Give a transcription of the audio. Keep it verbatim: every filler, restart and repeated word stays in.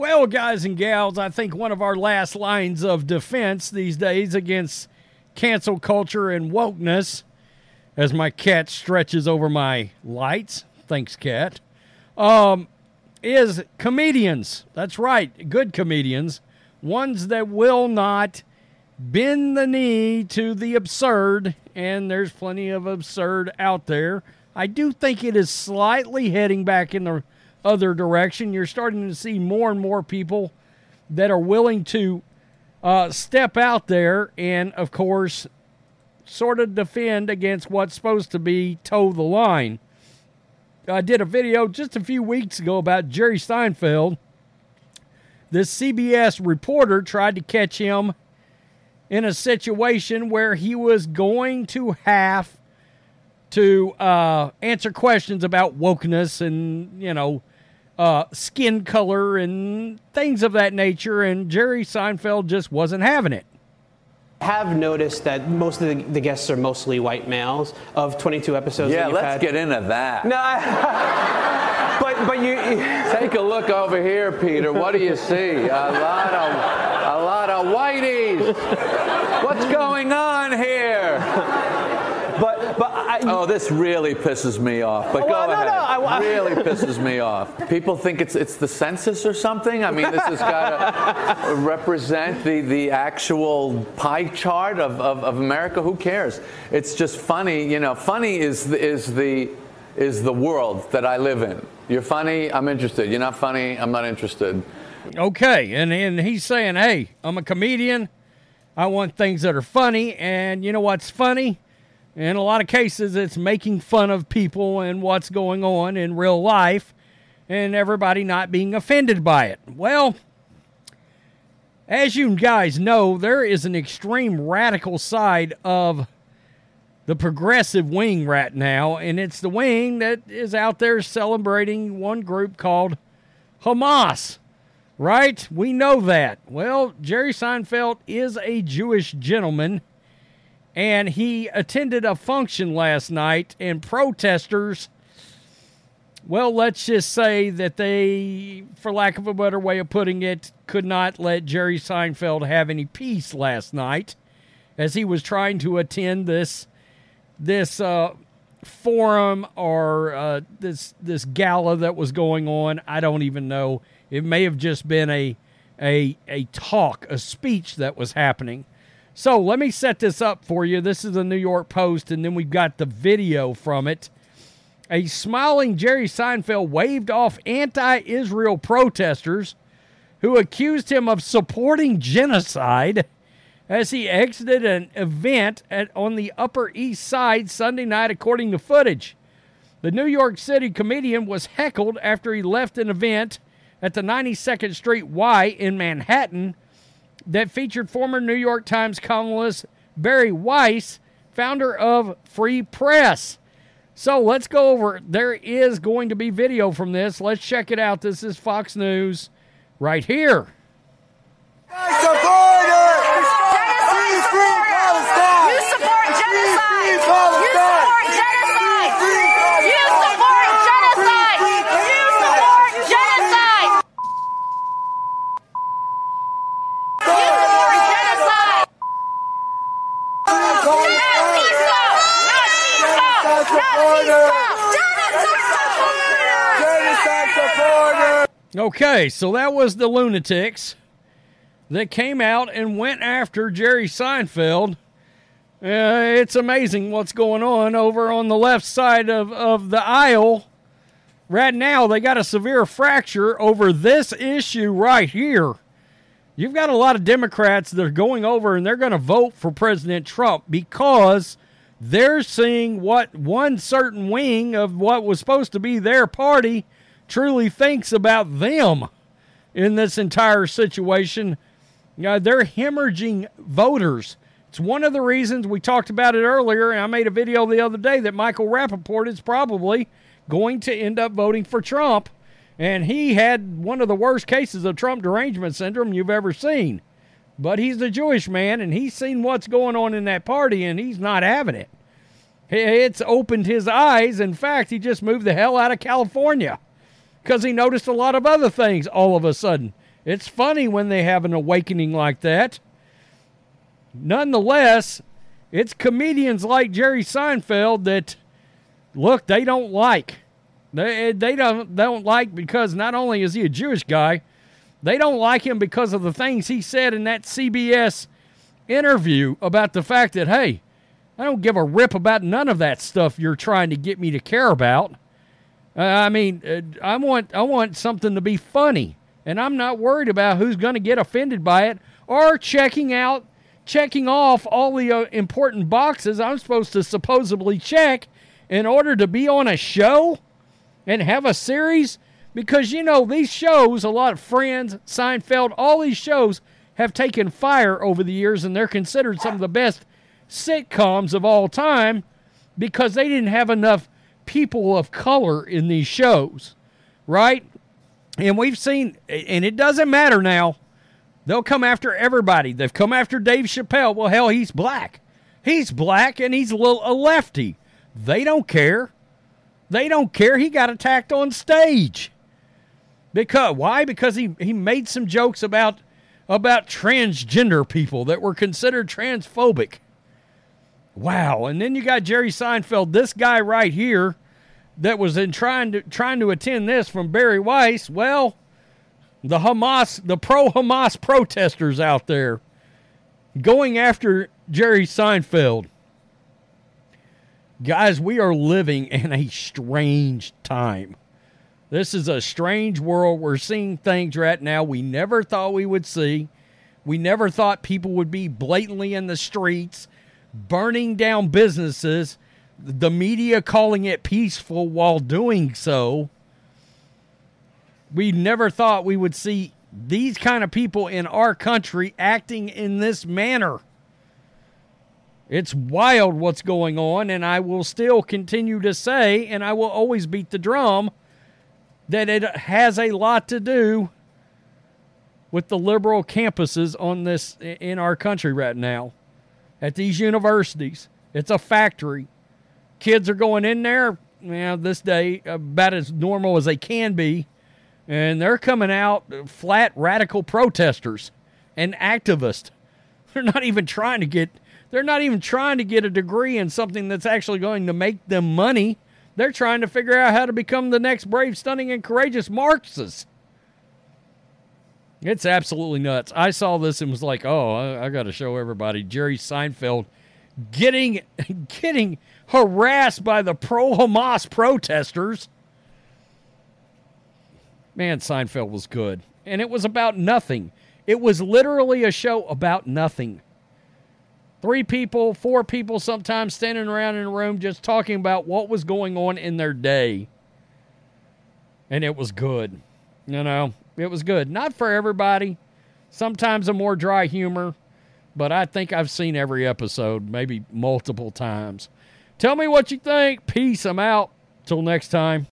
Well, guys and gals, I think one of our last lines of defense these days against cancel culture and wokeness, as my cat stretches over my lights, thanks, cat, um, is comedians. That's right, good comedians, ones that will not bend the knee to the absurd, and there's plenty of absurd out there. I do think it is slightly heading back in the other direction. You're starting to see more and more people that are willing to uh, step out there and, of course, sort of defend against what's supposed to be toe the line. I did a video just a few weeks ago about Jerry Seinfeld. This C B S reporter tried to catch him in a situation where he was going to have to uh, answer questions about wokeness and, you know, Uh, skin color and things of that nature, and Jerry Seinfeld just wasn't having it. I have noticed that most of the, the guests are mostly white males of twenty-two episodes. Yeah, that you've let's had. Get into that. No, I, but but you take a look over here, Peter. What do you see? A lot of a lot of whiteys. What's going on here? But but I, oh, this really pisses me off. But well, go no, ahead. No, I, I, really pisses me off. People think it's it's the census or something. I mean, this has got to represent the, the actual pie chart of, of, of America. Who cares? It's just funny. You know, funny is the, is the is the world that I live in. You're funny, I'm interested. You're not funny, I'm not interested. Okay, and and he's saying, hey, I'm a comedian. I want things that are funny, and you know what's funny? In a lot of cases, it's making fun of people and what's going on in real life and everybody not being offended by it. Well, as you guys know, there is an extreme radical side of the progressive wing right now, and it's the wing that is out there celebrating one group called Hamas, right? We know that. Well, Jerry Seinfeld is a Jewish gentleman, and he attended a function last night, and protesters, well, let's just say that they, for lack of a better way of putting it, could not let Jerry Seinfeld have any peace last night as he was trying to attend this this uh, forum or uh, this this gala that was going on. I don't even know. It may have just been a a a talk, a speech that was happening. So let me set this up for you. This is the New York Post, and then we've got the video from it. A smiling Jerry Seinfeld waved off anti-Israel protesters who accused him of supporting genocide as he exited an event at, on the Upper East Side Sunday night, according to footage. The New York City comedian was heckled after he left an event at the ninety-second Street Y in Manhattan that featured former New York Times columnist Barry Weiss, founder of Free Press. So let's go over. There is going to be video from this. Let's check it out. This is Fox News right here. I support it! Free, free Palestine! You support genocide! Free, free Palestine! You support genocide! Free, free, you support genocide! Free, free, free, you support genocide! Free, free, you support genocide! You support genocide! Seinfeld supporter! Jerry Seinfeld supporter! Okay, so that was the lunatics that came out and went after Jerry Seinfeld. Uh, it's amazing what's going on over on the left side of, of the aisle. Right now, they got a severe fracture over this issue right here. You've got a lot of Democrats that are going over and they're going to vote for President Trump because they're seeing what one certain wing of what was supposed to be their party truly thinks about them in this entire situation. You know, they're hemorrhaging voters. It's one of the reasons we talked about it earlier, and I made a video the other day that Michael Rappaport is probably going to end up voting for Trump, and he had one of the worst cases of Trump derangement syndrome you've ever seen. But he's a Jewish man, and he's seen what's going on in that party, and he's not having it. It's opened his eyes. In fact, he just moved the hell out of California because he noticed a lot of other things all of a sudden. It's funny when they have an awakening like that. Nonetheless, it's comedians like Jerry Seinfeld that, look, they don't like. They, they don't, don't like because not only is he a Jewish guy, they don't like him because of the things he said in that C B S interview about the fact that, hey, I don't give a rip about none of that stuff you're trying to get me to care about. Uh, I mean, uh, I want I want something to be funny, and I'm not worried about who's going to get offended by it or checking out checking off all the uh, important boxes I'm supposed to supposedly check in order to be on a show and have a series. Because, you know, these shows, a lot of Friends, Seinfeld, all these shows have taken fire over the years, and they're considered some of the best sitcoms of all time because they didn't have enough people of color in these shows, right? And we've seen, and it doesn't matter now, they'll come after everybody. They've come after Dave Chappelle. Well, hell, he's black. He's black, and he's a little a lefty. They don't care. They don't care. He got attacked on stage. Because why? Because he, he made some jokes about, about transgender people that were considered transphobic. Wow. And then you got Jerry Seinfeld, this guy right here that was in trying to trying to attend this from Barry Weiss. Well, the Hamas, the pro-Hamas protesters out there going after Jerry Seinfeld. Guys, we are living in a strange time. This is a strange world. We're seeing things right now we never thought we would see. We never thought people would be blatantly in the streets, burning down businesses, the media calling it peaceful while doing so. We never thought we would see these kind of people in our country acting in this manner. It's wild what's going on, and I will still continue to say, and I will always beat the drum, that it has a lot to do with the liberal campuses on this in our country right now. At these universities, it's a factory. Kids are going in there, you know, this day, about as normal as they can be. And they're coming out flat radical protesters and activists. They're not even trying to get they're not even trying to get a degree in something that's actually going to make them money. They're trying to figure out how to become the next brave, stunning, and courageous Marxist. It's absolutely nuts. I saw this and was like, oh, I, I gotta show everybody Jerry Seinfeld getting getting harassed by the pro-Hamas protesters. Man, Seinfeld was good. And it was about nothing. It was literally a show about nothing. Three people, four people sometimes standing around in a room just talking about what was going on in their day. And it was good. You know, it was good. Not for everybody. Sometimes a more dry humor. But I think I've seen every episode, maybe multiple times. Tell me what you think. Peace. I'm out. Till next time.